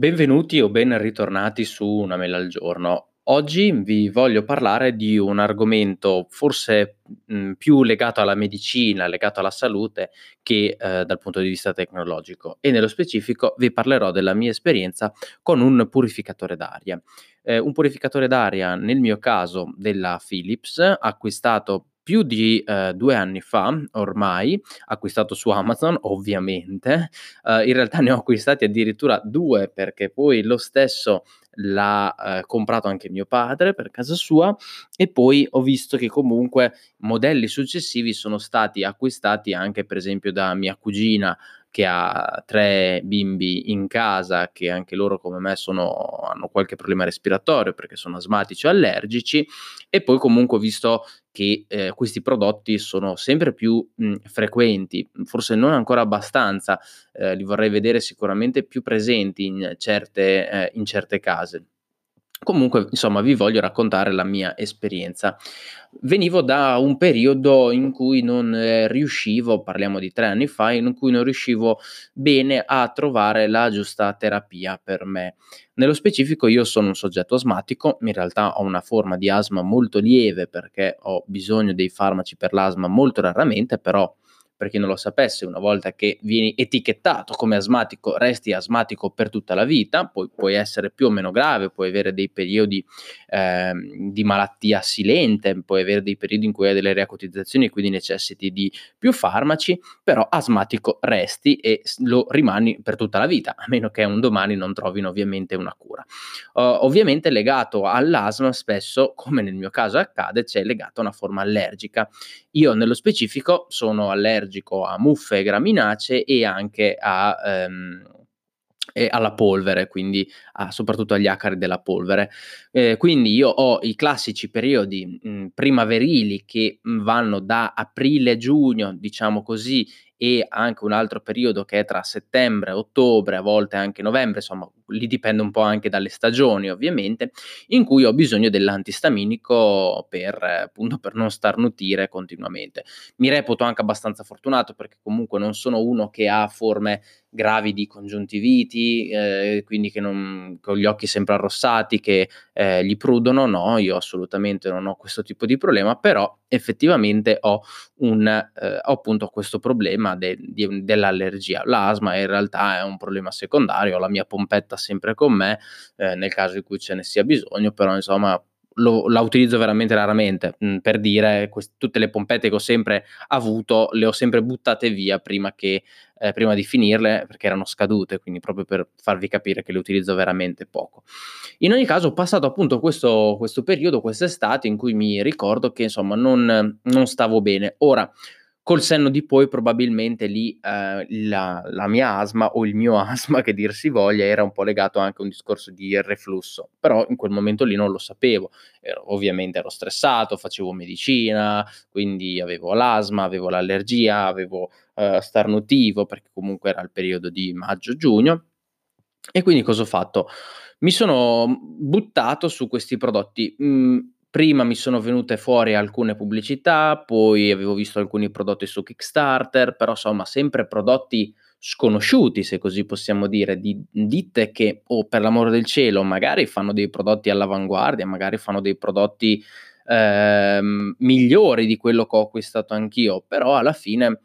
Benvenuti o ben ritornati su Una Mela al Giorno. Oggi vi voglio parlare di un argomento forse più legato alla medicina, legato alla salute, che dal punto di vista tecnologico. E nello specifico vi parlerò della mia esperienza con un purificatore d'aria. Un purificatore d'aria, nel mio caso, della Philips, acquistato più di 2 anni fa ormai, acquistato su Amazon ovviamente, in realtà ne ho acquistati addirittura 2 perché poi lo stesso l'ha comprato anche mio padre per casa sua e poi ho visto che comunque modelli successivi sono stati acquistati anche per esempio da mia cugina che ha 3 bimbi in casa che anche loro come me hanno qualche problema respiratorio perché sono asmatici o allergici e poi comunque ho visto che questi prodotti sono sempre più frequenti, forse non ancora abbastanza, li vorrei vedere sicuramente più presenti in certe case. Comunque, insomma, vi voglio raccontare la mia esperienza. Venivo da un periodo in cui non riuscivo, parliamo di 3 anni fa, in cui non riuscivo bene a trovare la giusta terapia per me. Nello specifico io sono un soggetto asmatico, in realtà ho una forma di asma molto lieve perché ho bisogno dei farmaci per l'asma molto raramente, però per chi non lo sapesse, una volta che vieni etichettato come asmatico, resti asmatico per tutta la vita, poi puoi essere più o meno grave, puoi avere dei periodi di malattia silente, puoi avere dei periodi in cui hai delle riacutizzazioni e quindi necessiti di più farmaci, però asmatico resti e lo rimani per tutta la vita, a meno che un domani non trovino ovviamente una cura. Ovviamente legato all'asma spesso, come nel mio caso accade, c'è legato a una forma allergica. Io nello specifico sono allergico a muffe e graminacee e anche alla polvere, quindi soprattutto agli acari della polvere. Quindi io ho i classici periodi primaverili che vanno da aprile-giugno, diciamo così, e anche un altro periodo che è tra settembre, ottobre, a volte anche novembre, insomma, lì dipende un po' anche dalle stagioni ovviamente, in cui ho bisogno dell'antistaminico per non starnutire continuamente. Mi reputo anche abbastanza fortunato perché comunque non sono uno che ha forme gravi di congiuntiviti, quindi con gli occhi sempre arrossati, che gli prudono, no, io assolutamente non ho questo tipo di problema, però effettivamente ho appunto questo problema dell'allergia. L'asma in realtà è un problema secondario, ho la mia pompetta sempre con me nel caso in cui ce ne sia bisogno, però insomma la utilizzo veramente raramente, per dire tutte le pompette che ho sempre avuto le ho sempre buttate via prima di finirle perché erano scadute, quindi proprio per farvi capire che le utilizzo veramente poco. In ogni caso ho passato appunto questo periodo, quest'estate, in cui mi ricordo che insomma non stavo bene. Ora, col senno di poi probabilmente lì la mia asma o il mio asma, che dir si voglia, era un po' legato anche a un discorso di reflusso, però in quel momento lì non lo sapevo, ovviamente ero stressato, facevo medicina, quindi avevo l'asma, avevo l'allergia, avevo starnutivo perché comunque era il periodo di maggio-giugno. E quindi cosa ho fatto? Mi sono buttato su questi prodotti. Prima mi sono venute fuori alcune pubblicità, poi avevo visto alcuni prodotti su Kickstarter, però insomma sempre prodotti sconosciuti, se così possiamo dire, di ditte che, per l'amor del cielo, magari fanno dei prodotti all'avanguardia, magari fanno dei prodotti migliori di quello che ho acquistato anch'io, però alla fine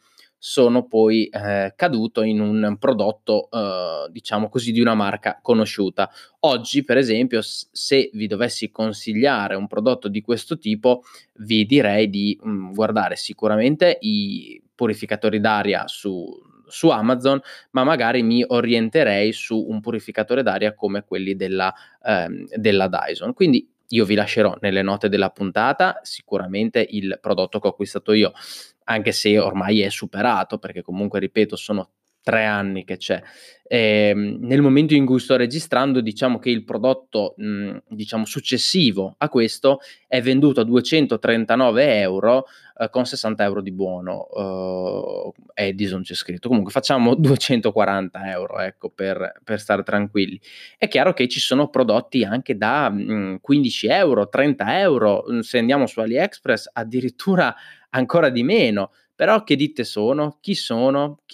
sono poi caduto in un prodotto, diciamo così, di una marca conosciuta. Oggi, per esempio, se vi dovessi consigliare un prodotto di questo tipo, vi direi di guardare sicuramente i purificatori d'aria su Amazon, ma magari mi orienterei su un purificatore d'aria come quelli della Dyson. Quindi io vi lascerò nelle note della puntata sicuramente il prodotto che ho acquistato io, anche se ormai è superato, perché comunque, ripeto, sono 3 anni che c'è. Nel momento in cui sto registrando, diciamo che il prodotto diciamo successivo a questo è venduto a 239 euro, con 60 euro di buono, Edison c'è scritto, comunque facciamo 240 euro, ecco, per stare tranquilli. È chiaro che ci sono prodotti anche da 15 euro, 30 euro, se andiamo su AliExpress addirittura ancora di meno. Però che ditte sono? Chi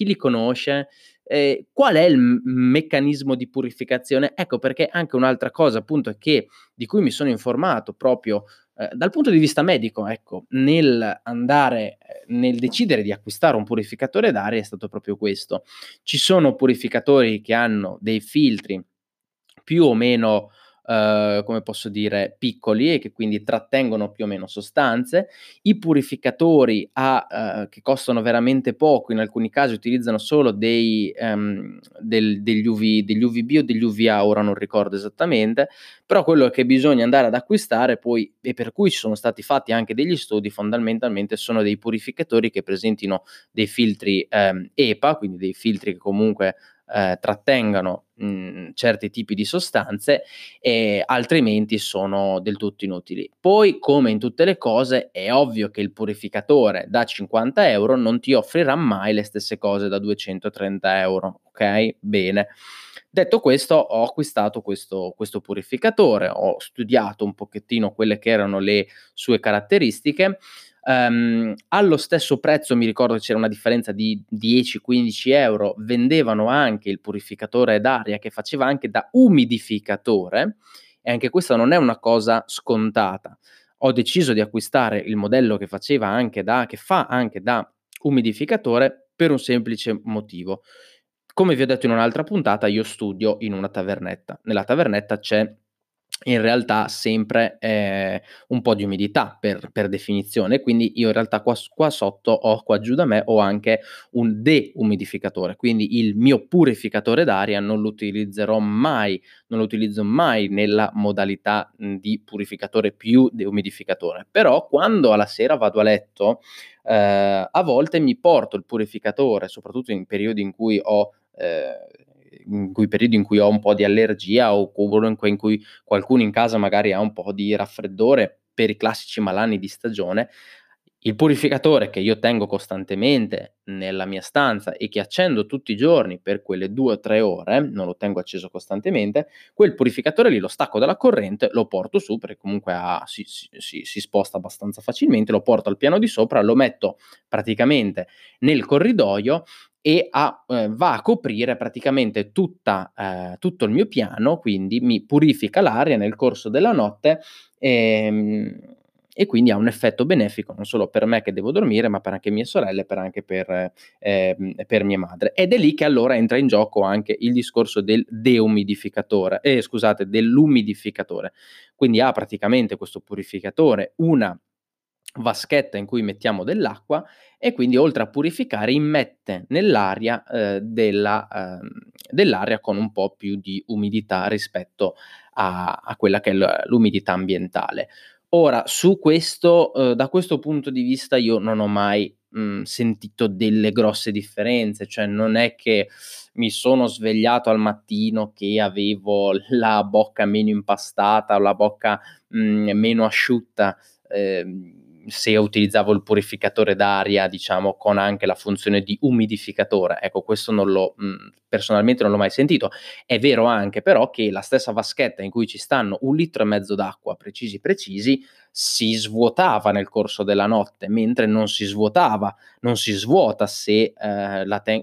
li conosce? Qual è il meccanismo di purificazione? Ecco perché anche un'altra cosa, appunto, che di cui mi sono informato proprio dal punto di vista medico, ecco, nel decidere di acquistare un purificatore d'aria è stato proprio questo. Ci sono purificatori che hanno dei filtri più o meno come posso dire, piccoli e che quindi trattengono più o meno sostanze. I purificatori che costano veramente poco, in alcuni casi utilizzano solo degli UVB o degli UVA, ora non ricordo esattamente, però quello che bisogna andare ad acquistare poi, e per cui ci sono stati fatti anche degli studi, fondamentalmente sono dei purificatori che presentino dei filtri EPA, quindi dei filtri che comunque trattengano certi tipi di sostanze, e altrimenti sono del tutto inutili. Poi, come in tutte le cose, è ovvio che il purificatore da 50 euro non ti offrirà mai le stesse cose da 230 euro, ok? Bene. Detto questo, ho acquistato questo purificatore, ho studiato un pochettino quelle che erano le sue caratteristiche. Allo stesso prezzo, mi ricordo che c'era una differenza di 10-15 euro, vendevano anche il purificatore d'aria che faceva anche da umidificatore, e anche questa non è una cosa scontata. Ho deciso di acquistare il modello che faceva anche che fa anche da umidificatore per un semplice motivo. Come vi ho detto in un'altra puntata, io studio in una tavernetta. Nella tavernetta c'è in realtà sempre un po' di umidità per definizione, quindi io in realtà qua sotto qua giù da me ho anche un deumidificatore, quindi il mio purificatore d'aria non lo utilizzo mai nella modalità di purificatore più deumidificatore. Però quando alla sera vado a letto, a volte mi porto il purificatore, soprattutto in periodi in cui ho un po' di allergia, o comunque in cui qualcuno in casa magari ha un po' di raffreddore per i classici malanni di stagione. Il purificatore che io tengo costantemente nella mia stanza e che accendo tutti i giorni per quelle 2 o 3 ore, non lo tengo acceso costantemente, quel purificatore lì lo stacco dalla corrente, lo porto su, perché comunque si sposta abbastanza facilmente, lo porto al piano di sopra, lo metto praticamente nel corridoio e va a coprire praticamente tutto il mio piano, quindi mi purifica l'aria nel corso della notte e quindi ha un effetto benefico non solo per me che devo dormire, ma per anche mie sorelle, per mia madre. Ed è lì che allora entra in gioco anche il discorso del deumidificatore, dell'umidificatore. Quindi ha praticamente questo purificatore una vaschetta in cui mettiamo dell'acqua, e quindi oltre a purificare immette nell'aria dell'aria con un po' più di umidità rispetto a quella che è l'umidità ambientale. Ora, su questo, da questo punto di vista io non ho mai sentito delle grosse differenze, cioè non è che mi sono svegliato al mattino che avevo la bocca meno impastata o la bocca meno asciutta, se utilizzavo il purificatore d'aria, diciamo, con anche la funzione di umidificatore. Ecco, questo personalmente non l'ho mai sentito. È vero anche però che la stessa vaschetta in cui ci stanno 1,5 litri d'acqua precisi si svuotava nel corso della notte, mentre non si svuota se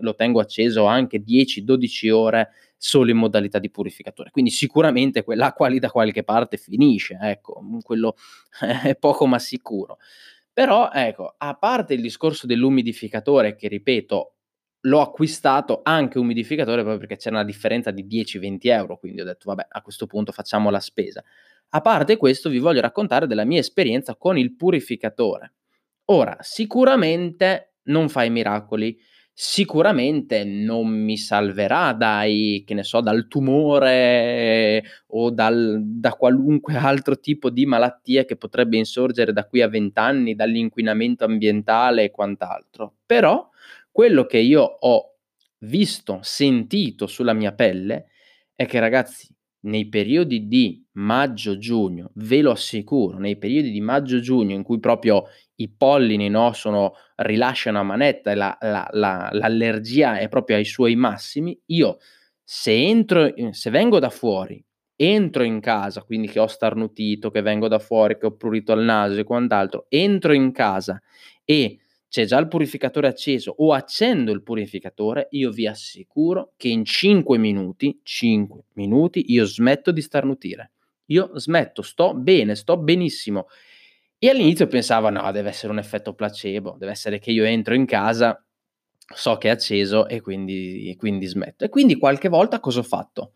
lo tengo acceso anche 10-12 ore solo in modalità di purificatore. Quindi sicuramente quell'acqua lì da qualche parte finisce, ecco, quello è poco ma sicuro. Però ecco, a parte il discorso dell'umidificatore, che ripeto, l'ho acquistato anche umidificatore proprio perché c'era una differenza di 10-20 euro, quindi ho detto vabbè, a questo punto facciamo la spesa. A parte questo, vi voglio raccontare della mia esperienza con il purificatore. Ora, sicuramente non fa i miracoli, sicuramente non mi salverà dal tumore o da qualunque altro tipo di malattia che potrebbe insorgere da qui a 20 anni, dall'inquinamento ambientale e quant'altro. Però quello che io ho visto, sentito sulla mia pelle è che, ragazzi, nei periodi di maggio-giugno, ve lo assicuro, nei periodi di maggio-giugno in cui proprio i pollini rilasciano a manetta e l'allergia è proprio ai suoi massimi, io se vengo da fuori, entro in casa, quindi che ho starnutito, che vengo da fuori, che ho prurito al naso e quant'altro, entro in casa e c'è già il purificatore acceso o accendo il purificatore, io vi assicuro che in 5 minuti io smetto di starnutire, io smetto, sto bene, sto benissimo. E all'inizio pensavo no, deve essere un effetto placebo, deve essere che io entro in casa, so che è acceso e quindi smetto. E quindi qualche volta cosa ho fatto?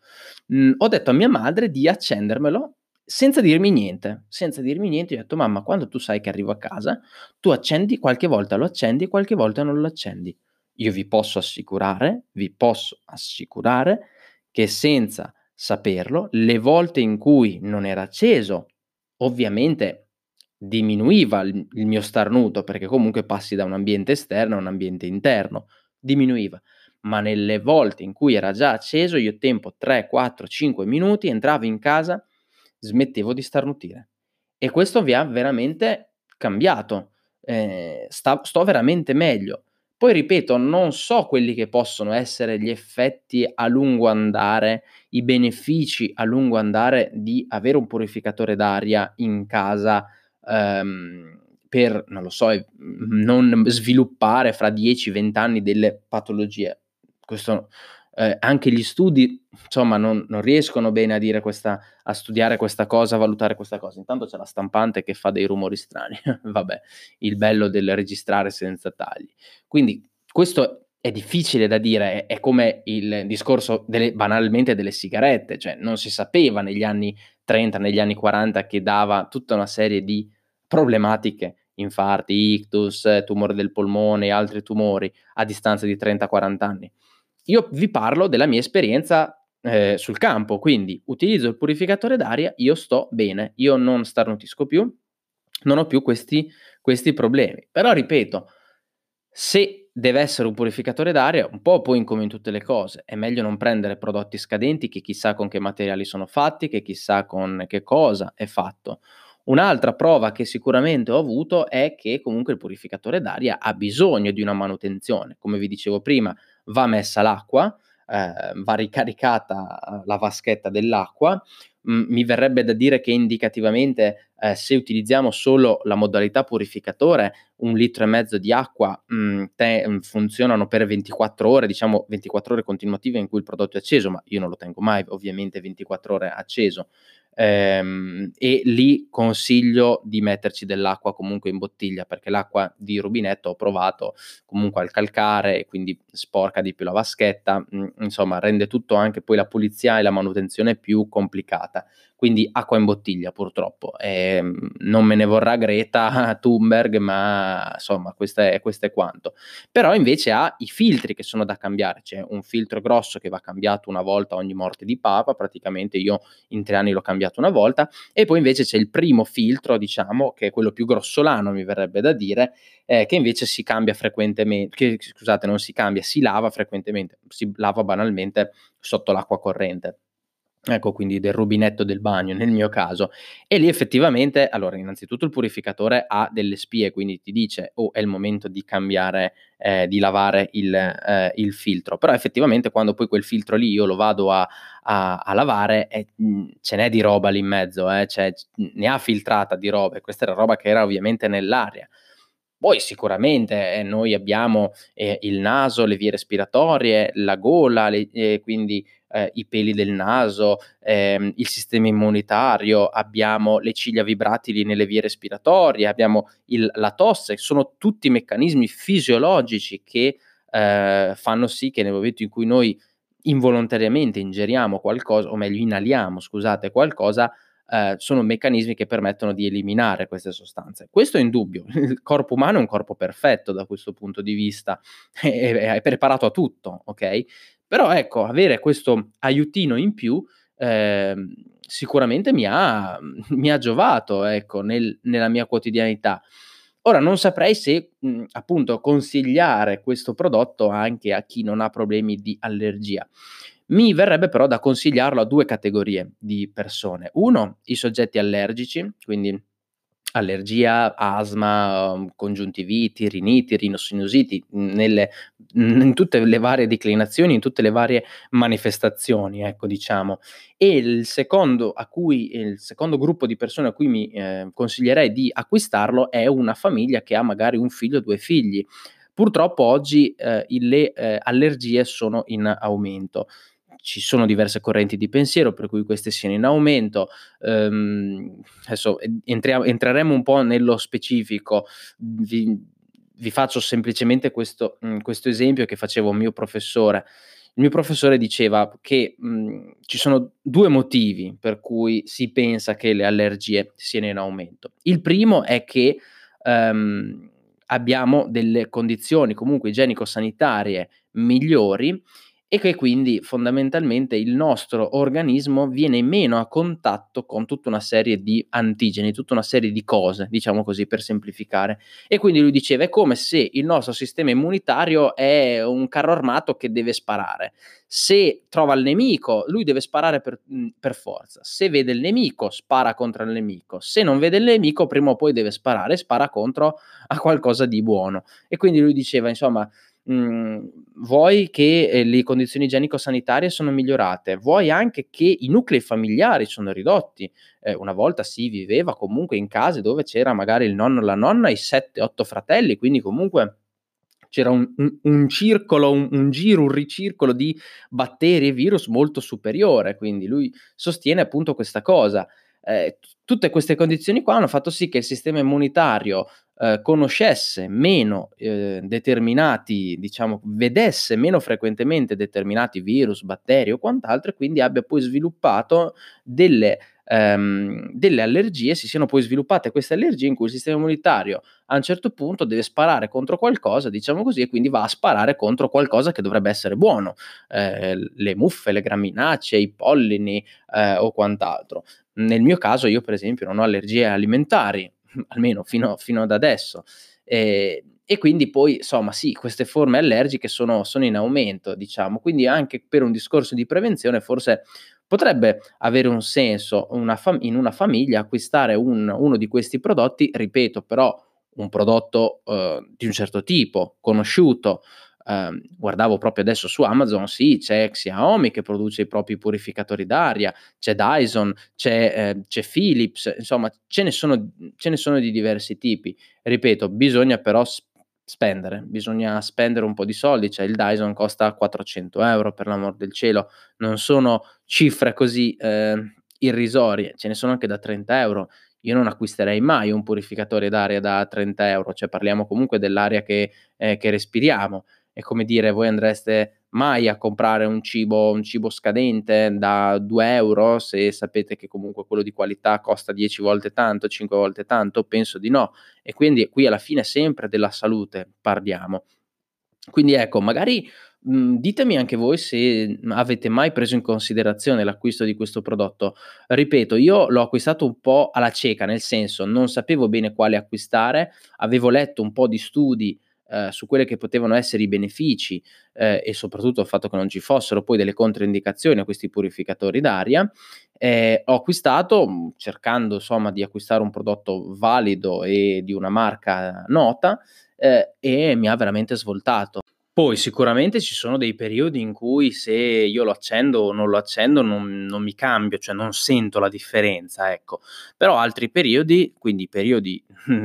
Ho detto a mia madre di accendermelo senza dirmi niente. Ho detto mamma, quando tu sai che arrivo a casa, tu accendi, qualche volta lo accendi, qualche volta non lo accendi. Io vi posso assicurare che senza saperlo, le volte in cui non era acceso, ovviamente diminuiva il mio starnuto, perché comunque passi da un ambiente esterno a un ambiente interno, diminuiva, ma nelle volte in cui era già acceso, io tempo 3, 4, 5 minuti, entravo in casa, smettevo di starnutire. E questo vi ha veramente cambiato, sto veramente meglio. Poi ripeto, non so quelli che possono essere gli effetti a lungo andare, i benefici a lungo andare di avere un purificatore d'aria in casa, per, non lo so, non sviluppare fra 10-20 anni delle patologie. Questo, anche gli studi, insomma, non riescono bene a studiare questa cosa, a valutare questa cosa. Intanto c'è la stampante che fa dei rumori strani, vabbè, il bello del registrare senza tagli. Quindi questo è difficile da dire, è come il discorso banalmente delle sigarette, cioè non si sapeva negli anni 30, negli anni 40 che dava tutta una serie di problematiche, infarti, ictus, tumore del polmone e altri tumori a distanza di 30-40 anni. Io vi parlo della mia esperienza sul campo, quindi utilizzo il purificatore d'aria, io sto bene, io non starnutisco più, non ho più questi problemi. Però ripeto, se deve essere un purificatore d'aria, un po' poi come in tutte le cose, è meglio non prendere prodotti scadenti che chissà con che materiali sono fatti, che chissà con che cosa è fatto. Un'altra prova che sicuramente ho avuto è che comunque il purificatore d'aria ha bisogno di una manutenzione. Come vi dicevo prima, va messa l'acqua, va ricaricata la vaschetta dell'acqua. Mi verrebbe da dire che indicativamente, se utilizziamo solo la modalità purificatore, 1,5 litri di acqua funzionano per 24 ore, diciamo 24 ore continuative in cui il prodotto è acceso, ma io non lo tengo mai ovviamente 24 ore acceso. E lì consiglio di metterci dell'acqua comunque in bottiglia, perché l'acqua di rubinetto ho provato comunque al calcare e quindi sporca di più la vaschetta, insomma rende tutto, anche poi la pulizia e la manutenzione, più complicata. Quindi acqua in bottiglia purtroppo, non me ne vorrà Greta Thunberg, ma insomma questo è quanto. Però invece ha i filtri che sono da cambiare, c'è un filtro grosso che va cambiato una volta ogni morte di papa, praticamente io in 3 anni l'ho cambiato una volta, e poi invece c'è il primo filtro, diciamo, che è quello più grossolano, mi verrebbe da dire, che invece si cambia frequentemente, si lava frequentemente, si lava banalmente sotto l'acqua corrente. Ecco, quindi del rubinetto del bagno nel mio caso. E lì effettivamente, allora, innanzitutto il purificatore ha delle spie, quindi ti dice è il momento di cambiare, di lavare il filtro. Però effettivamente quando poi quel filtro lì io lo vado a lavare, ce n'è di roba lì in mezzo, ne ha filtrata di roba, e questa era roba che era ovviamente nell'aria. Poi sicuramente noi abbiamo il naso, le vie respiratorie, la gola, quindi i peli del naso, il sistema immunitario, abbiamo le ciglia vibratili nelle vie respiratorie, abbiamo la tosse, sono tutti meccanismi fisiologici che fanno sì che nel momento in cui noi involontariamente ingeriamo qualcosa, o meglio inaliamo, qualcosa, sono meccanismi che permettono di eliminare queste sostanze. Questo è indubbio, il corpo umano è un corpo perfetto da questo punto di vista, è preparato a tutto, ok? Però ecco, avere questo aiutino in più sicuramente mi ha giovato, ecco, nella mia quotidianità. Ora non saprei se appunto consigliare questo prodotto anche a chi non ha problemi di allergia. Mi verrebbe però da consigliarlo a 2 categorie di persone. Uno, i soggetti allergici, quindi allergia, asma, congiuntiviti, riniti, rinosinusiti, in tutte le varie declinazioni, in tutte le varie manifestazioni, ecco, diciamo. E il secondo gruppo di persone a cui mi consiglierei di acquistarlo è una famiglia che ha magari un figlio o due figli. Purtroppo oggi le allergie sono in aumento. Ci sono diverse correnti di pensiero per cui queste siano in aumento. Adesso entreremo un po' nello specifico. Vi faccio semplicemente questo esempio che facevo a mio professore. Il mio professore diceva che ci sono due motivi per cui si pensa che le allergie siano in aumento. Il primo è che abbiamo delle condizioni comunque igienico-sanitarie migliori e che quindi fondamentalmente il nostro organismo viene meno a contatto con tutta una serie di antigeni, tutta una serie di cose, diciamo così, per semplificare. E quindi lui diceva, è come se il nostro sistema immunitario è un carro armato che deve sparare. Se trova il nemico, lui deve sparare per forza. Se vede il nemico, spara contro il nemico. Se non vede il nemico, prima o poi deve sparare, spara contro a qualcosa di buono. E quindi lui diceva, insomma, vuoi che le condizioni igienico-sanitarie sono migliorate, vuoi anche che i nuclei familiari sono ridotti. Una volta si viveva comunque in case dove c'era magari il nonno, la nonna, i 7-8 fratelli, quindi comunque c'era un circolo, un giro, un ricircolo di batteri e virus molto superiore, quindi lui sostiene appunto questa cosa. Tutte queste condizioni qua hanno fatto sì che il sistema immunitario conoscesse meno determinati, diciamo, vedesse meno frequentemente determinati virus, batteri o quant'altro, e quindi abbia poi sviluppato delle allergie, si siano poi sviluppate queste allergie in cui il sistema immunitario a un certo punto deve sparare contro qualcosa, diciamo così, e quindi va a sparare contro qualcosa che dovrebbe essere buono, le muffe, le graminacee, i pollini o quant'altro. Nel mio caso io per esempio non ho allergie alimentari, almeno fino ad adesso, e quindi poi insomma sì, queste forme allergiche sono in aumento, diciamo, quindi anche per un discorso di prevenzione forse potrebbe avere un senso in una famiglia acquistare uno di questi prodotti, ripeto però un prodotto di un certo tipo, conosciuto. Guardavo proprio adesso su Amazon, sì, c'è Xiaomi che produce i propri purificatori d'aria, c'è Dyson, c'è Philips, insomma ce ne sono di diversi tipi. Ripeto, bisogna però spendere un po' di soldi, cioè il Dyson costa 400 euro, per l'amor del cielo, non sono cifre così irrisorie, ce ne sono anche da 30 euro. Io non acquisterei mai un purificatore d'aria da 30 euro, cioè parliamo comunque dell'aria che respiriamo. È come dire, voi andreste mai a comprare un cibo scadente da 2 euro se sapete che comunque quello di qualità costa 10 volte tanto, 5 volte tanto? Penso di no. E quindi qui alla fine sempre della salute parliamo. Quindi ecco, magari ditemi anche voi se avete mai preso in considerazione l'acquisto di questo prodotto. Ripeto, io l'ho acquistato un po' alla cieca, nel senso non sapevo bene quale acquistare, avevo letto un po' di studi su quelle che potevano essere i benefici e soprattutto il fatto che non ci fossero poi delle controindicazioni a questi purificatori d'aria. Ho acquistato, cercando insomma di acquistare un prodotto valido e di una marca nota, e mi ha veramente svoltato. Poi sicuramente ci sono dei periodi in cui se io lo accendo o non lo accendo non mi cambio, cioè non sento la differenza, ecco. Però altri periodi, quindi periodi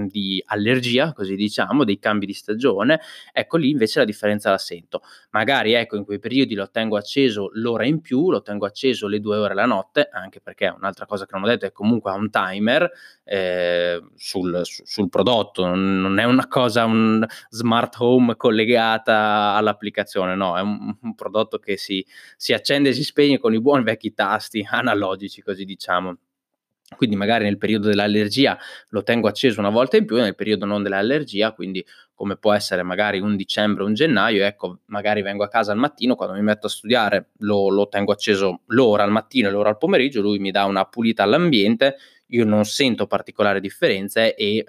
di allergia, così diciamo, dei cambi di stagione, ecco lì invece la differenza la sento. Magari ecco in quei periodi lo tengo acceso l'ora in più, lo tengo acceso le 2 ore la notte, anche perché un'altra cosa che non ho detto è comunque ha un timer sul prodotto, non è una cosa, un smart home collegata all'applicazione, no, è un prodotto che si accende e si spegne con i buoni vecchi tasti analogici, così diciamo. Quindi magari nel periodo dell'allergia lo tengo acceso una volta in più, nel periodo non dell'allergia, quindi come può essere magari un dicembre, un gennaio, ecco, magari vengo a casa al mattino, quando mi metto a studiare lo tengo acceso l'ora al mattino e l'ora al pomeriggio, lui mi dà una pulita all'ambiente, io non sento particolari differenze e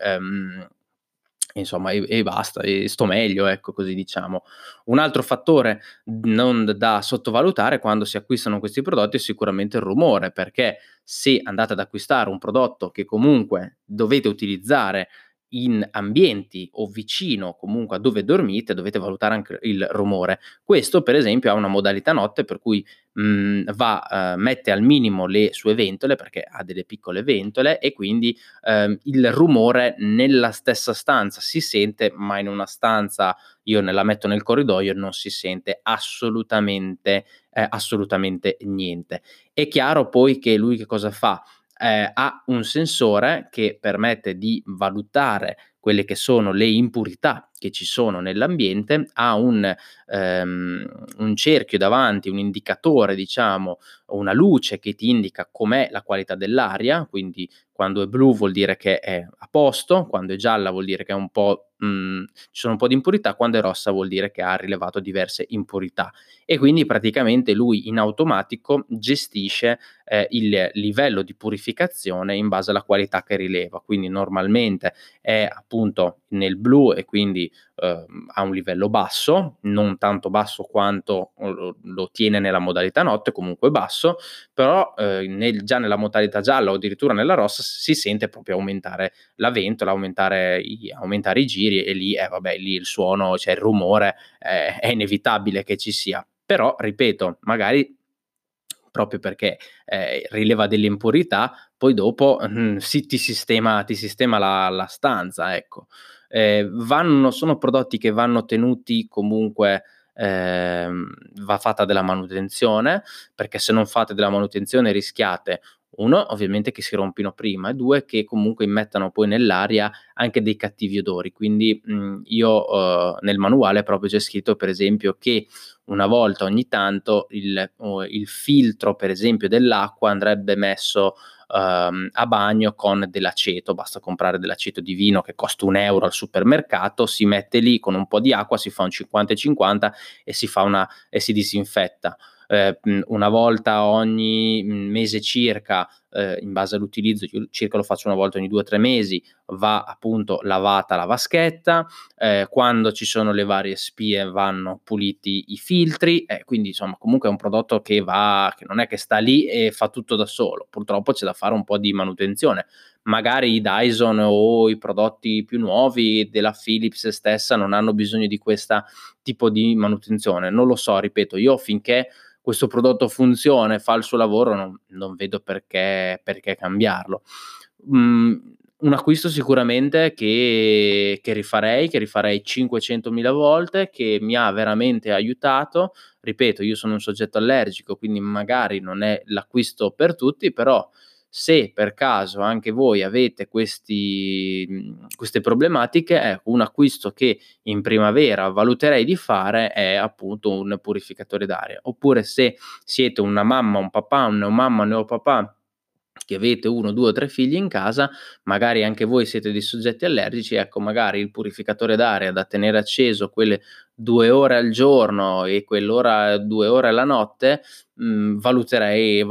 insomma, e basta, e sto meglio, ecco, così diciamo. Un altro fattore non da sottovalutare quando si acquistano questi prodotti è sicuramente il rumore, perché se andate ad acquistare un prodotto che comunque dovete utilizzare in ambienti o vicino comunque a dove dormite, dovete valutare anche il rumore. Questo per esempio ha una modalità notte per cui mette al minimo le sue ventole, perché ha delle piccole ventole, e quindi il rumore nella stessa stanza si sente, ma in una stanza, io la metto nel corridoio, non si sente assolutamente niente. È chiaro poi che lui che cosa fa? Ha un sensore che permette di valutare quelle che sono le impurità che ci sono nell'ambiente, ha un cerchio davanti, un indicatore, diciamo, una luce che ti indica com'è la qualità dell'aria, quindi quando è blu vuol dire che è a posto, quando è gialla vuol dire che è un po', ci sono un po' di impurità, quando è rossa vuol dire che ha rilevato diverse impurità, e quindi praticamente lui in automatico gestisce il livello di purificazione in base alla qualità che rileva, quindi normalmente è appunto nel blu e quindi a un livello basso, non tanto basso quanto lo tiene nella modalità notte, comunque basso, però già nella modalità gialla o addirittura nella rossa si sente proprio aumentare la ventola, aumentare i giri, e lì lì il suono, cioè il rumore è inevitabile che ci sia. Però ripeto, magari proprio perché rileva delle impurità, poi dopo ti sistema la stanza, ecco. Sono prodotti che vanno tenuti comunque, va fatta della manutenzione, perché se non fate della manutenzione rischiate, uno, ovviamente che si rompino prima, e due, che comunque immettano poi nell'aria anche dei cattivi odori. Quindi io nel manuale proprio c'è scritto per esempio che una volta ogni tanto il filtro per esempio dell'acqua andrebbe messo a bagno con dell'aceto. Basta comprare dell'aceto di vino che costa €1 al supermercato, si mette lì con un po' di acqua, si fa un 50-50 e si disinfetta. Una volta ogni mese circa, in base all'utilizzo, io circa lo faccio una volta ogni 2 o 3 mesi, va appunto lavata la vaschetta, quando ci sono le varie spie vanno puliti i filtri, quindi insomma comunque è un prodotto che non è che sta lì e fa tutto da solo, purtroppo c'è da fare un po' di manutenzione. Magari i Dyson o i prodotti più nuovi della Philips stessa non hanno bisogno di questo tipo di manutenzione, non lo so, ripeto, io finché questo prodotto funziona e fa il suo lavoro non vedo perché cambiarlo. Un acquisto sicuramente che rifarei 500.000 volte, che mi ha veramente aiutato. Ripeto, io sono un soggetto allergico, quindi magari non è l'acquisto per tutti, però se per caso anche voi avete queste problematiche, un acquisto che in primavera valuterei di fare è appunto un purificatore d'aria. Oppure se siete una mamma, un papà, un neomamma, un neopapà, che avete 1, 2 o 3 figli in casa, magari anche voi siete dei soggetti allergici, ecco, magari il purificatore d'aria da tenere acceso quelle 2 ore al giorno e quell'ora 2 ore alla notte, valuterei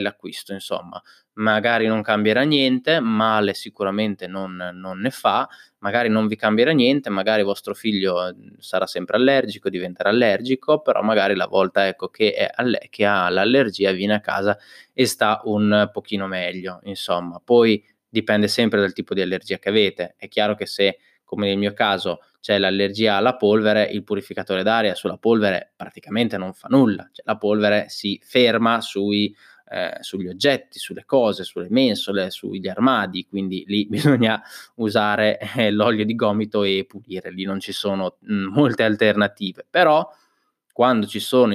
l'acquisto, insomma. Magari non cambierà niente, male sicuramente non ne fa, magari non vi cambierà niente, magari vostro figlio sarà sempre allergico, diventerà allergico, però magari la volta, ecco, che ha l'allergia viene a casa e sta un pochino meglio, insomma. Poi dipende sempre dal tipo di allergia che avete. È chiaro che se, come nel mio caso, c'è l'allergia alla polvere, il purificatore d'aria sulla polvere praticamente non fa nulla, cioè la polvere si ferma sugli oggetti, sulle cose, sulle mensole, sugli armadi, quindi lì bisogna usare l'olio di gomito e pulire, lì non ci sono molte alternative. Però quando ci sono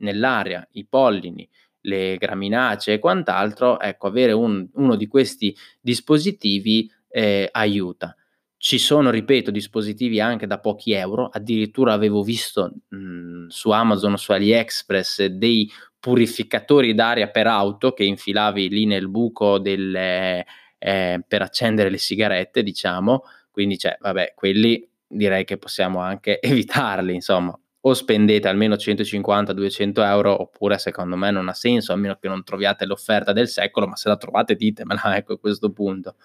nell'aria i pollini, le graminacee e quant'altro, ecco, avere uno di questi dispositivi aiuta. Ci sono, ripeto, dispositivi anche da pochi €, addirittura avevo visto su Amazon o su AliExpress dei purificatori d'aria per auto che infilavi lì nel buco per accendere le sigarette, diciamo, quindi quelli direi che possiamo anche evitarli, insomma. O spendete almeno 150-200 euro, oppure secondo me non ha senso, a meno che non troviate l'offerta del secolo, ma se la trovate ditemela, ecco, a questo punto.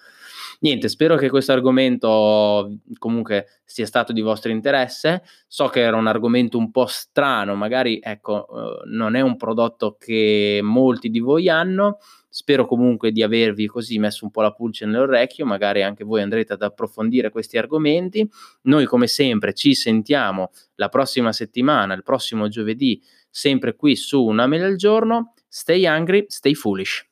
Niente, spero che questo argomento comunque sia stato di vostro interesse. So che era un argomento un po' strano, magari ecco, non è un prodotto che molti di voi hanno. Spero comunque di avervi così messo un po' la pulce nell'orecchio, magari anche voi andrete ad approfondire questi argomenti. Noi come sempre ci sentiamo la prossima settimana, il prossimo giovedì, sempre qui su Una Mela al Giorno. Stay angry, stay foolish.